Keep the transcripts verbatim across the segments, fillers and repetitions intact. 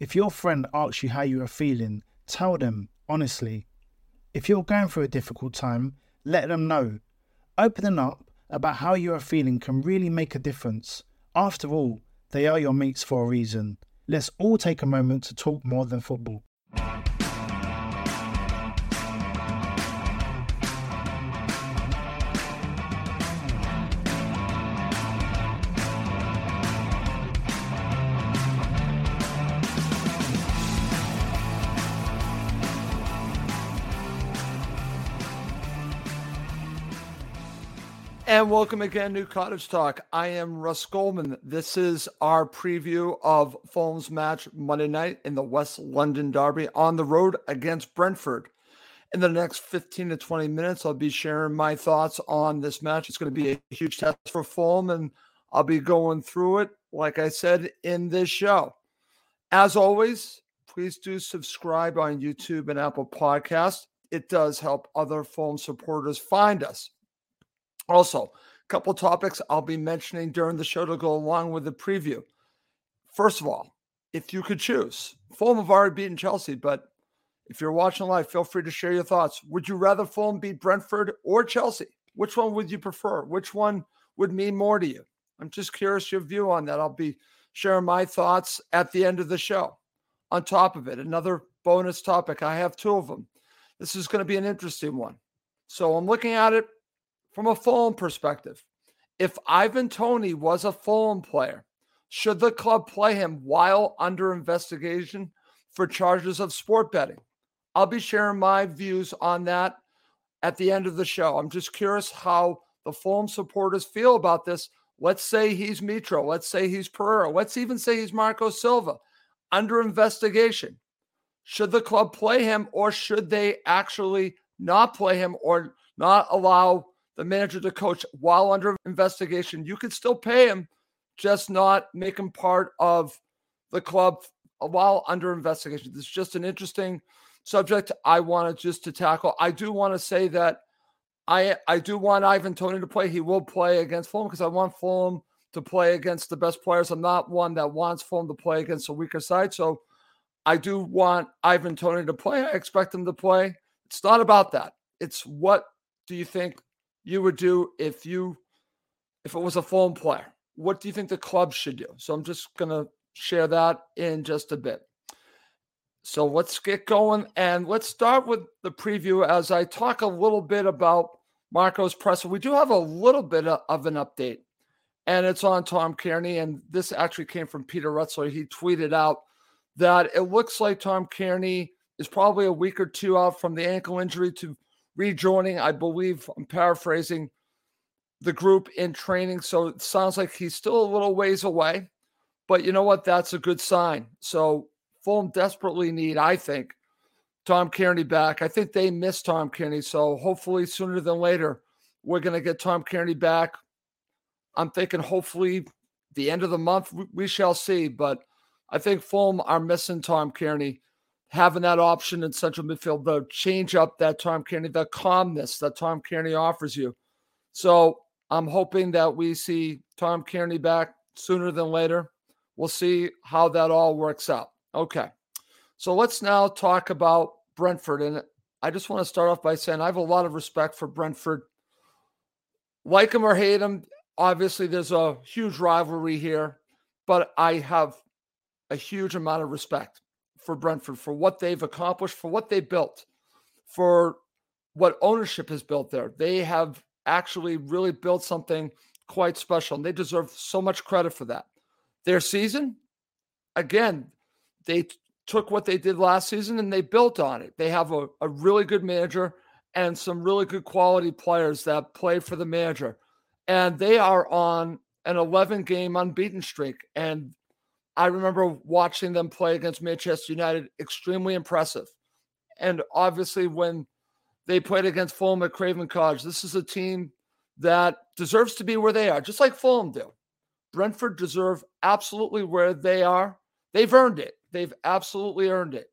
If your friend asks you how you are feeling, tell them honestly. If you're going through a difficult time, let them know. Opening up about how you are feeling can really make a difference. After all, they are your mates for a reason. Let's all take a moment to talk more than football. And welcome again, New Cottage Talk. I am Russ Goldman. This is our preview of Fulham's match Monday night in the West London Derby on the road against Brentford. In the next fifteen to twenty minutes, I'll be sharing my thoughts on this match. It's going to be a huge test for Fulham, and I'll be going through it, like I said, in this show. As always, please do subscribe on YouTube and Apple Podcasts. It does help other Fulham supporters find us. Also, a couple topics I'll be mentioning during the show to go along with the preview. First of all, if you could choose, Fulham have already beaten Chelsea, but if you're watching live, feel free to share your thoughts. Would you rather Fulham beat Brentford or Chelsea? Which one would you prefer? Which one would mean more to you? I'm just curious your view on that. I'll be sharing my thoughts at the end of the show. On top of it, another bonus topic. I have two of them. This is going to be an interesting one. So I'm looking at it from a Fulham perspective. If Ivan Toney was a Fulham player, should the club play him while under investigation for charges of sport betting? I'll be sharing my views on that at the end of the show. I'm just curious how the Fulham supporters feel about this. Let's say he's Mitro. Let's say he's Pereira. Let's even say he's Marco Silva. Under investigation, should the club play him, or should they actually not play him or not allow the manager to coach while under investigation? You could still pay him, just not make him part of the club while under investigation. This is just an interesting subject I wanted just to tackle. I do want to say that I I do want Ivan Toney to play. He will play against Fulham because I want Fulham to play against the best players. I'm not one that wants Fulham to play against a weaker side. So I do want Ivan Toney to play. I expect him to play. It's not about that. It's what do you think you would do if you, if it was a Fulham player? What do you think the club should do? So I'm just going to share that in just a bit. So let's get going, and let's start with the preview as I talk a little bit about Marco's presser. We do have a little bit of an update, and it's on Tom Kearney, and this actually came from Peter Rutzler. He tweeted out that it looks like Tom Kearney is probably a week or two out from the ankle injury to rejoining, I believe, I'm paraphrasing, the group in training. So it sounds like he's still a little ways away, but you know what? That's a good sign. So Fulham desperately need, I think, Tom Kearney back. I think they miss Tom Kearney. So hopefully sooner than later, we're going to get Tom Kearney back. I'm thinking hopefully the end of the month, we shall see, but I think Fulham are missing Tom Kearney. Having that option in central midfield, the change up that Tom Kearney, the calmness that Tom Kearney offers you. So I'm hoping that we see Tom Kearney back sooner than later. We'll see how that all works out. Okay. So let's now talk about Brentford. And I just want to start off by saying I have a lot of respect for Brentford. Like him or hate him, obviously there's a huge rivalry here, but I have a huge amount of respect for Brentford, for what they've accomplished, for what they built, for what ownership has built there. They have actually really built something quite special, and they deserve so much credit for that. Their season, again, they t- took what they did last season and they built on it. They have a, a really good manager and some really good quality players that play for the manager. And they are on an eleven-game unbeaten streak. And I remember watching them play against Manchester United, extremely impressive. And obviously when they played against Fulham at Craven Cottage, this is a team that deserves to be where they are, just like Fulham do. Brentford deserve absolutely where they are. They've earned it. They've absolutely earned it.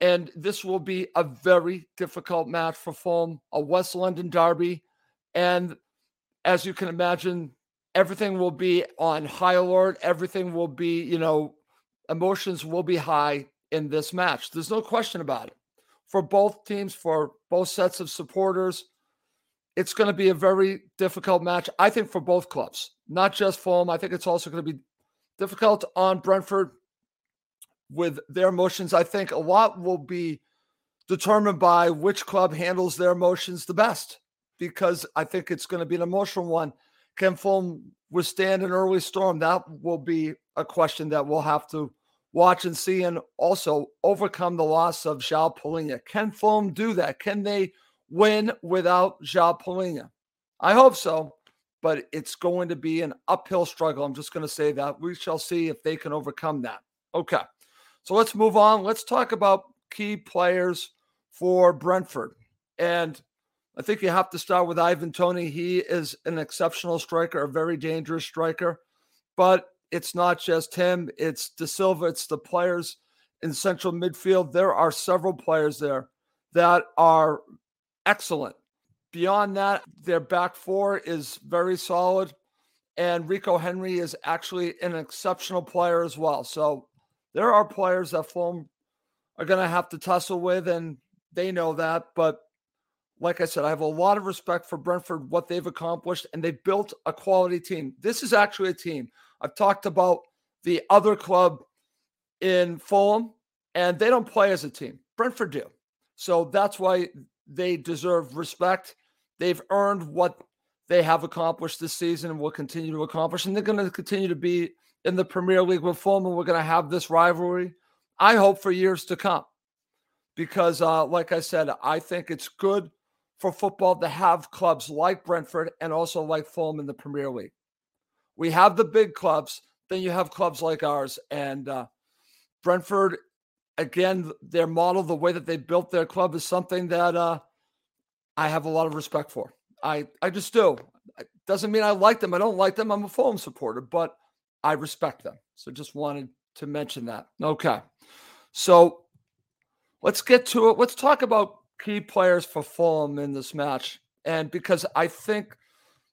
And this will be a very difficult match for Fulham, a West London derby. And as you can imagine, everything will be on high alert. Everything will be, you know, emotions will be high in this match. There's no question about it. For both teams, for both sets of supporters, it's going to be a very difficult match, I think, for both clubs, not just Fulham. I think it's also going to be difficult on Brentford with their emotions. I think a lot will be determined by which club handles their emotions the best, because I think it's going to be an emotional one. Can Fulham withstand an early storm? That will be a question that we'll have to watch and see, and also overcome the loss of João Palhinha. Can Fulham do that? Can they win without João Palhinha? I hope so, but it's going to be an uphill struggle. I'm just going to say that. We shall see if they can overcome that. Okay, so let's move on. Let's talk about key players for Brentford. And I think you have to start with Ivan Toney. He is an exceptional striker, a very dangerous striker. But it's not just him. It's De Silva. It's the players in central midfield. There are several players there that are excellent. Beyond that, their back four is very solid. And Rico Henry is actually an exceptional player as well. So there are players that Fulham are going to have to tussle with, and they know that. But like I said, I have a lot of respect for Brentford, what they've accomplished, and they built a quality team. This is actually a team. I've talked about the other club in Fulham, and they don't play as a team. Brentford do. So that's why they deserve respect. They've earned what they have accomplished this season and will continue to accomplish, and they're going to continue to be in the Premier League with Fulham, and we're going to have this rivalry, I hope, for years to come. Because, uh, like I said, I think it's good for football to have clubs like Brentford and also like Fulham in the Premier League. We have the big clubs, then you have clubs like ours. And uh, Brentford, again, their model, the way that they built their club, is something that uh, I have a lot of respect for. I, I just do. It doesn't mean I like them. I don't like them. I'm a Fulham supporter, but I respect them. So just wanted to mention that. Okay. So let's get to it. Let's talk about key players for Fulham in this match. And because I think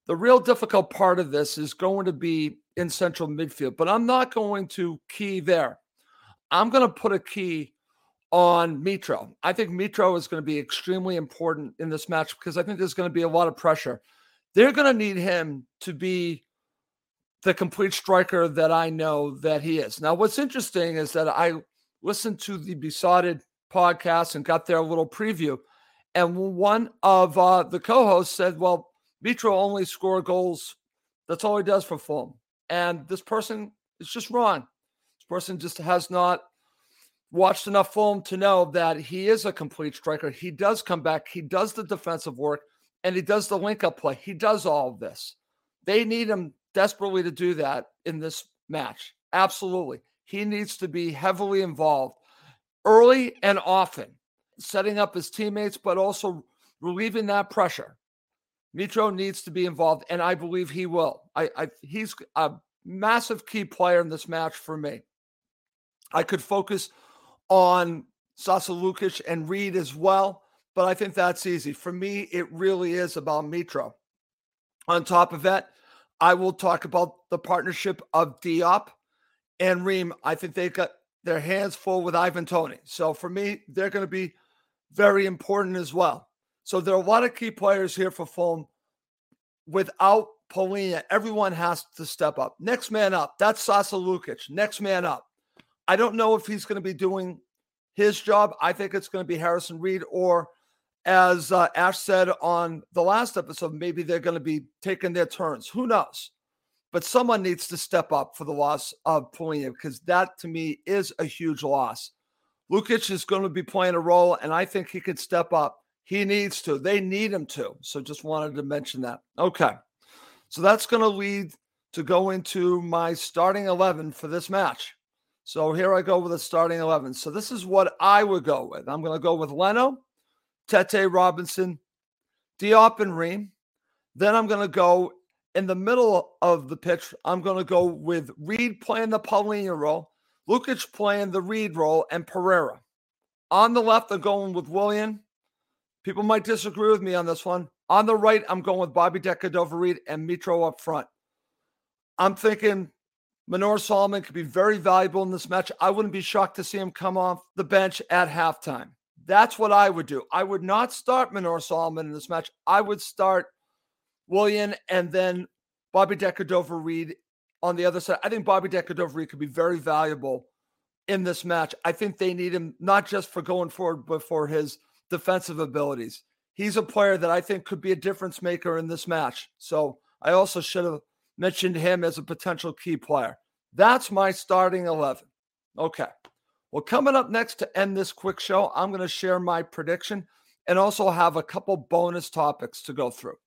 the real difficult part of this is going to be in central midfield, but I'm not going to key there. I'm going to put a key on Mitro. I think Mitro is going to be extremely important in this match because I think there's going to be a lot of pressure. They're going to need him to be the complete striker that I know that he is. Now, what's interesting is that I listened to the Besotted podcast and got their little preview. And one of uh, the co-hosts said, well, Mitro only score goals. That's all he does for Fulham. And this person is just wrong. This person just has not watched enough Fulham to know that he is a complete striker. He does come back. He does the defensive work, and he does the link-up play. He does all of this. They need him desperately to do that in this match. Absolutely. He needs to be heavily involved early and often, setting up his teammates, but also relieving that pressure. Mitro needs to be involved, and I believe he will. I, I he's a massive key player in this match for me. I could focus on Saša Lukić and Reed as well, but I think that's easy. For me, it really is about Mitro. On top of that, I will talk about the partnership of Diop and Reem. I think they've got their hands full with Ivan Toney. So for me, they're going to be very important as well. So there are a lot of key players here for Fulham. Without Palhinha, everyone has to step up. Next man up. That's Saša Lukić. Next man up. I don't know if he's going to be doing his job. I think it's going to be Harrison Reed, or as uh, Ash said on the last episode, maybe they're going to be taking their turns. Who knows? But someone needs to step up for the loss of Palhinha, because that, to me, is a huge loss. Lukic is going to be playing a role, and I think he could step up. He needs to. They need him to. So just wanted to mention that. Okay. So that's going to lead to go into my starting eleven for this match. So here I go with a starting eleven. So this is what I would go with. I'm going to go with Leno, Tete Robinson, Diop, and Reem. Then I'm going to go in the middle of the pitch. I'm going to go with Reed playing the Palhinha role, Lukic playing the Reed role, and Pereira. On the left, I'm going with Willian. People might disagree with me on this one. On the right, I'm going with Bobby De Cordova-Reid and Mitro up front. I'm thinking Manor Solomon could be very valuable in this match. I wouldn't be shocked to see him come off the bench at halftime. That's what I would do. I would not start Manor Solomon in this match. I would start Willian and then Bobby De Cordova-Reid on the other side. I think Bobby De Cordova-Reid could be very valuable in this match. I think they need him not just for going forward, but for his defensive abilities. He's a player that I think could be a difference maker in this match. So I also should have mentioned him as a potential key player. That's my starting eleven. Okay. Well, coming up next to end this quick show, I'm going to share my prediction and also have a couple bonus topics to go through.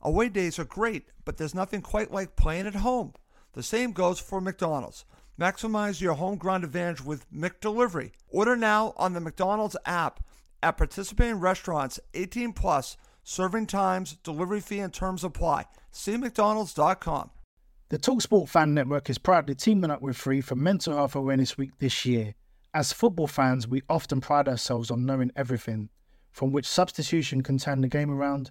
Away days are great, but there's nothing quite like playing at home. The same goes for McDonald's. Maximize your home ground advantage with McDelivery. Order now on the McDonald's app. At participating restaurants, eighteen plus, serving times, delivery fee, and terms apply. See mcdonalds dot com. The TalkSport Fan Network is proudly teaming up with Free for Mental Health Awareness Week this year. As football fans, we often pride ourselves on knowing everything, from which substitution can turn the game around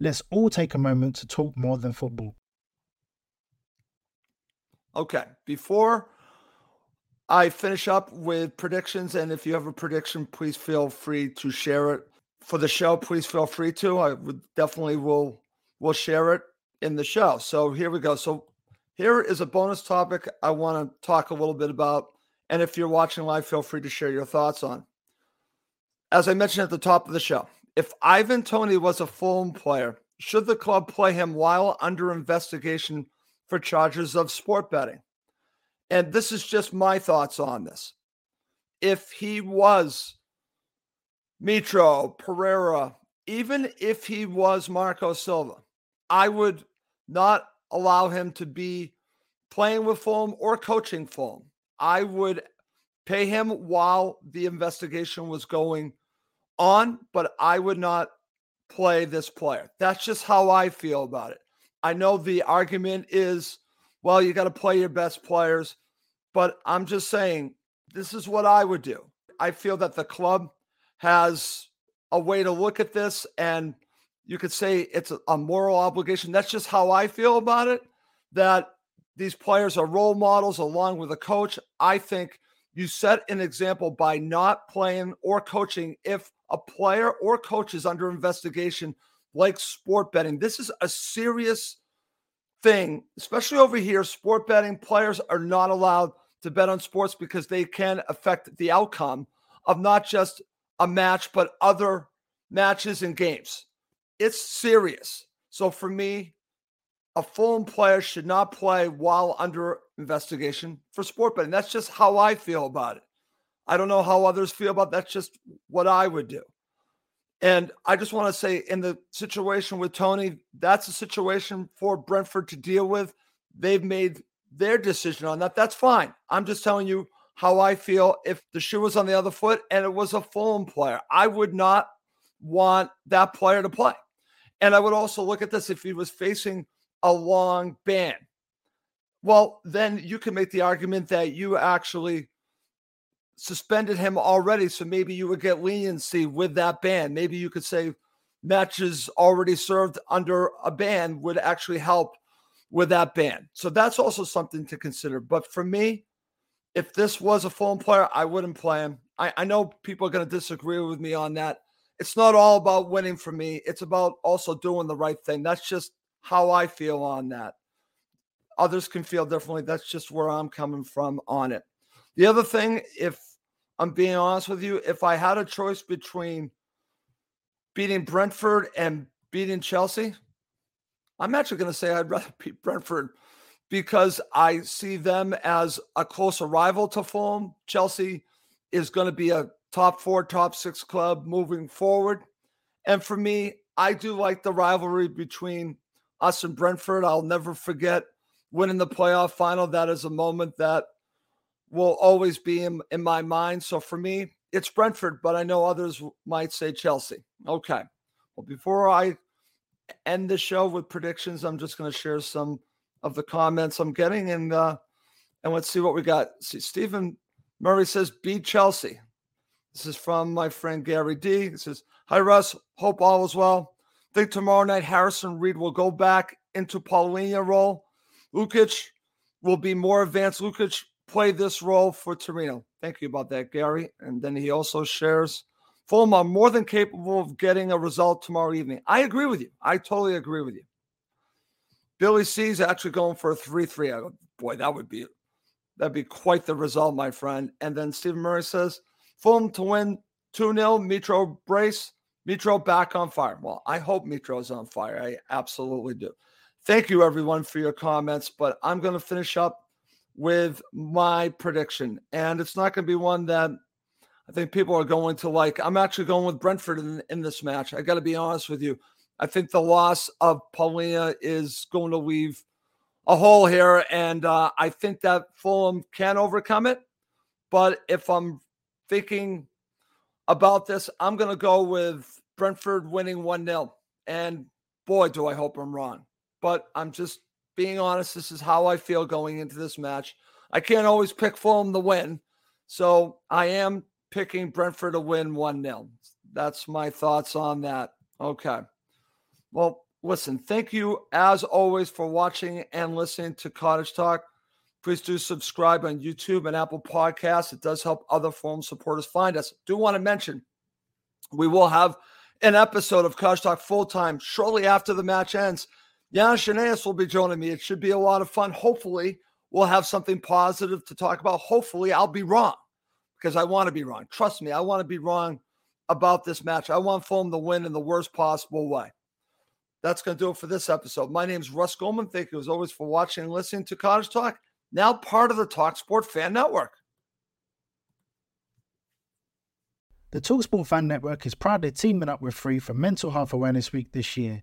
Let's all take a moment to talk more than football. Okay, before I finish up with predictions, and if you have a prediction, please feel free to share it for the show. Please feel free to. I would definitely will will share it in the show. So here we go. So here is a bonus topic I want to talk a little bit about, and if you're watching live, feel free to share your thoughts on. As I mentioned at the top of the show, if Ivan Toney was a Fulham player, should the club play him while under investigation for charges of sport betting? And this is just my thoughts on this. If he was Mitro, Pereira, even if he was Marco Silva, I would not allow him to be playing with Fulham or coaching Fulham. I would pay him while the investigation was going on, but I would not play this player. That's just how I feel about it. I know the argument is, well, you got to play your best players. But I'm just saying, this is what I would do. I feel that the club has a way to look at this, and you could say it's a moral obligation. That's just how I feel about it, that these players are role models along with a coach. I think you set an example by not playing or coaching if a player or coach is under investigation, like sport betting. This is a serious thing, especially over here. Sport betting players are not allowed to bet on sports because they can affect the outcome of not just a match, but other matches and games. It's serious. So for me, a Fulham player should not play while under investigation for sport betting. That's just how I feel about it. I don't know how others feel about it. That's just what I would do. And I just want to say, in the situation with Toney, that's a situation for Brentford to deal with. They've made their decision on that. That's fine. I'm just telling you how I feel. If the shoe was on the other foot and it was a Fulham player, I would not want that player to play. And I would also look at this if he was facing a long ban. Well, then you can make the argument that you actually suspended him already, so maybe you would get leniency with that ban. Maybe you could say matches already served under a ban would actually help with that ban. So that's also something to consider. But for me, if this was a phone player, I wouldn't play him. I, I know people are going to disagree with me on that. It's not all about winning for me. It's about also doing the right thing. That's just how I feel on that. Others can feel differently. That's just where I'm coming from on it. The other thing, if I'm being honest with you, if I had a choice between beating Brentford and beating Chelsea, I'm actually going to say I'd rather beat Brentford because I see them as a closer rival to Fulham. Chelsea is going to be a top four, top six club moving forward. And for me, I do like the rivalry between us and Brentford. I'll never forget winning the playoff final. That is a moment that will always be in, in my mind. So for me, it's Brentford, but I know others might say Chelsea. Okay. Well, before I end the show with predictions, I'm just going to share some of the comments I'm getting, and uh, and let's see what we got. See, Stephen Murray says, beat Chelsea. This is from my friend Gary D. It says, hi, Russ. Hope all is well. I think tomorrow night Harrison Reed will go back into Palhinha role. Lukic will be more advanced. Lukic played this role for Torino. Thank you about that, Gary. And then he also shares, Fulham are more than capable of getting a result tomorrow evening. I agree with you. I totally agree with you. Billy C is actually going for a three three. I go, boy, that would be that'd be quite the result, my friend. And then Stephen Murray says, Fulham to win two nil, Mitro brace, Mitro back on fire. Well, I hope Mitro's on fire. I absolutely do. Thank you, everyone, for your comments. But I'm going to finish up with my prediction. And it's not going to be one that I think people are going to like. I'm actually going with Brentford in, in this match. I got to be honest with you. I think the loss of Palhinha is going to leave a hole here. And uh, I think that Fulham can overcome it. But if I'm thinking about this, I'm going to go with Brentford winning one nil. And boy, do I hope I'm wrong. But I'm just being honest. This is how I feel going into this match. I can't always pick Fulham to win. So I am picking Brentford to win one nil. That's my thoughts on that. Okay. Well, listen, thank you as always for watching and listening to Cottage Talk. Please do subscribe on YouTube and Apple Podcasts. It does help other Fulham supporters find us. Do want to mention, we will have an episode of Cottage Talk full-time shortly after the match ends. Giannis Chanias will be joining me. It should be a lot of fun. Hopefully, we'll have something positive to talk about. Hopefully, I'll be wrong because I want to be wrong. Trust me, I want to be wrong about this match. I want Fulham to win in the worst possible way. That's going to do it for this episode. My name is Russ Goldman. Thank you, as always, for watching and listening to Cottage Talk, now part of the TalkSport Fan Network. The TalkSport Fan Network is proudly teaming up with Free for Mental Health Awareness Week this year.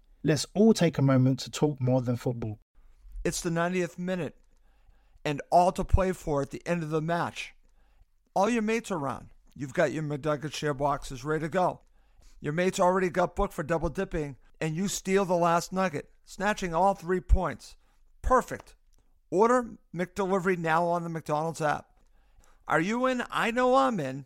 Let's all take a moment to talk more than football. It's the ninetieth minute and all to play for at the end of the match. All your mates are around. You've got your McNugget share boxes ready to go. Your mates already got booked for double dipping, and you steal the last nugget, snatching all three points. Perfect. Order McDelivery now on the McDonald's app. Are you in? I know I'm in.